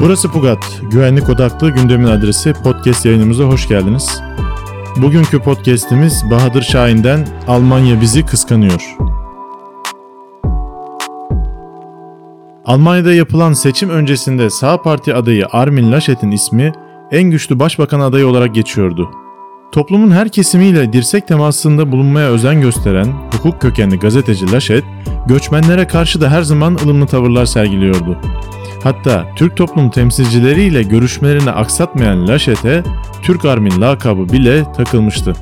Burası Pugat, güvenlik odaklı gündemin adresi podcast yayınımıza hoş geldiniz. Bugünkü podcastimiz Bahadır Şahin'den Almanya bizi kıskanıyor. Almanya'da yapılan seçim öncesinde Sağ Parti adayı Armin Laschet'in ismi en güçlü başbakan adayı olarak geçiyordu. Toplumun her kesimiyle dirsek temasında bulunmaya özen gösteren hukuk kökenli gazeteci Laschet, göçmenlere karşı da her zaman ılımlı tavırlar sergiliyordu. Hatta Türk toplum temsilcileriyle görüşmelerini aksatmayan Laschet'e Türk Armin lakabı bile takılmıştı.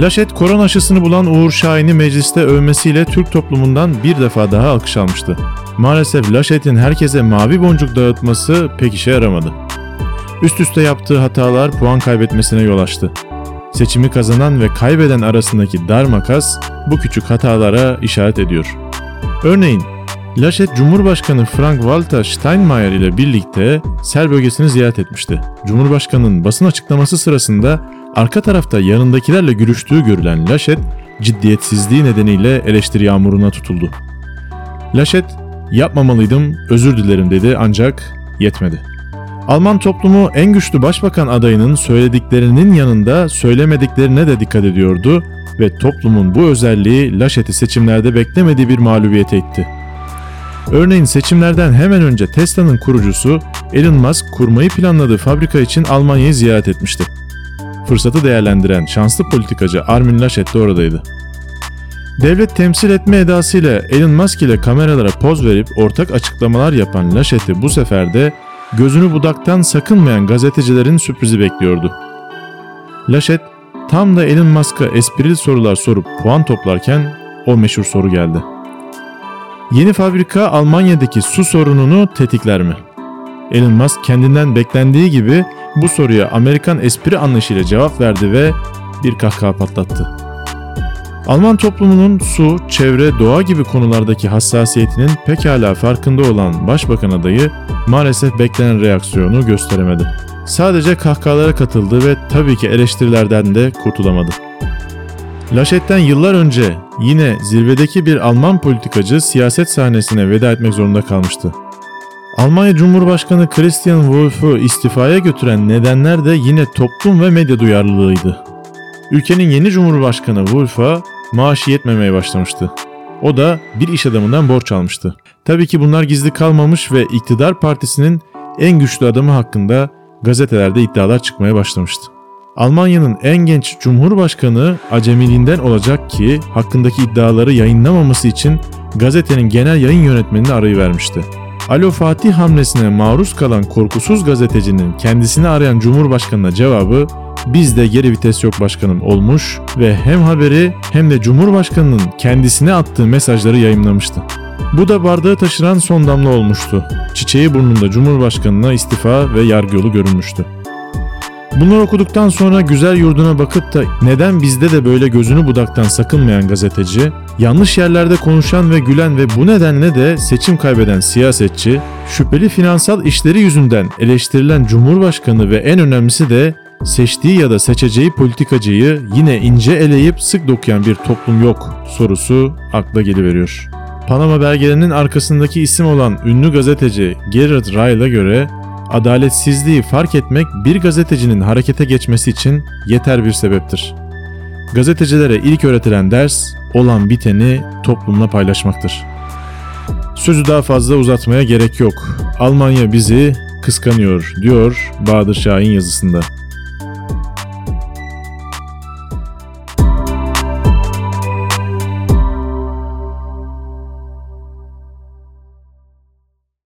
Laschet, korona aşısını bulan Uğur Şahin'i mecliste övmesiyle Türk toplumundan bir defa daha alkış almıştı. Maalesef Laschet'in herkese mavi boncuk dağıtması pek işe yaramadı. Üst üste yaptığı hatalar puan kaybetmesine yol açtı. Seçimi kazanan ve kaybeden arasındaki dar makas bu küçük hatalara işaret ediyor. Örneğin, Laschet Cumhurbaşkanı Frank-Walter Steinmeier ile birlikte sel bölgesini ziyaret etmişti. Cumhurbaşkanının basın açıklaması sırasında arka tarafta yanındakilerle gülüştüğü görülen Laschet, ciddiyetsizliği nedeniyle eleştiri yağmuruna tutuldu. Laschet, "Yapmamalıydım, özür dilerim" dedi ancak yetmedi. Alman toplumu en güçlü başbakan adayının söylediklerinin yanında söylemediklerine de dikkat ediyordu ve toplumun bu özelliği Laschet'i seçimlerde beklemediği bir mağlubiyete itti. Örneğin seçimlerden hemen önce Tesla'nın kurucusu Elon Musk kurmayı planladığı fabrika için Almanya'yı ziyaret etmişti. Fırsatı değerlendiren şanslı politikacı Armin Laschet de oradaydı. Devlet temsil etme edasıyla Elon Musk ile kameralara poz verip ortak açıklamalar yapan Laschet'i bu sefer de gözünü budaktan sakınmayan gazetecilerin sürprizi bekliyordu. Laschet tam da Elon Musk'a esprili sorular sorup puan toplarken o meşhur soru geldi. Yeni fabrika Almanya'daki su sorununu tetikler mi? Elon Musk kendinden beklendiği gibi bu soruya Amerikan espri anlayışıyla cevap verdi ve bir kahkaha patlattı. Alman toplumunun su, çevre, doğa gibi konulardaki hassasiyetinin pekala farkında olan başbakan adayı maalesef beklenen reaksiyonu gösteremedi. Sadece kahkahalara katıldı ve tabii ki eleştirilerden de kurtulamadı. Laschet'ten yıllar önce yine zirvedeki bir Alman politikacı siyaset sahnesine veda etmek zorunda kalmıştı. Almanya Cumhurbaşkanı Christian Wulff'u istifaya götüren nedenler de yine toplum ve medya duyarlılığıydı. Ülkenin yeni Cumhurbaşkanı Wulff'a maaşı yetmemeye başlamıştı. O da bir iş adamından borç almıştı. Tabii ki bunlar gizli kalmamış ve iktidar partisinin en güçlü adamı hakkında gazetelerde iddialar çıkmaya başlamıştı. Almanya'nın en genç Cumhurbaşkanı acemiliğinden olacak ki hakkındaki iddiaları yayınlamaması için gazetenin genel yayın yönetmenini arayıvermişti. Alo Fatih hamlesine maruz kalan korkusuz gazetecinin kendisini arayan Cumhurbaşkanı'na cevabı "Bizde geri vites yok başkanım" olmuş ve hem haberi hem de Cumhurbaşkanı'nın kendisine attığı mesajları yayımlamıştı. Bu da bardağı taşıran son damla olmuştu. Çiçeği burnunda Cumhurbaşkanı'na istifa ve yargı yolu görünmüştü. Bunları okuduktan sonra güzel yurduna bakıp da neden bizde de böyle gözünü budaktan sakınmayan gazeteci, yanlış yerlerde konuşan ve gülen ve bu nedenle de seçim kaybeden siyasetçi, şüpheli finansal işleri yüzünden eleştirilen Cumhurbaşkanı ve en önemlisi de seçtiği ya da seçeceği politikacıyı yine ince eleyip sık dokuyan bir toplum yok sorusu akla geliveriyor. Panama belgelerinin arkasındaki isim olan ünlü gazeteci Gerard Ryle'a göre adaletsizliği fark etmek bir gazetecinin harekete geçmesi için yeter bir sebeptir. Gazetecilere ilk öğretilen ders olan biteni toplumla paylaşmaktır. Sözü daha fazla uzatmaya gerek yok. Almanya bizi kıskanıyor diyor Bahadır Şahin yazısında.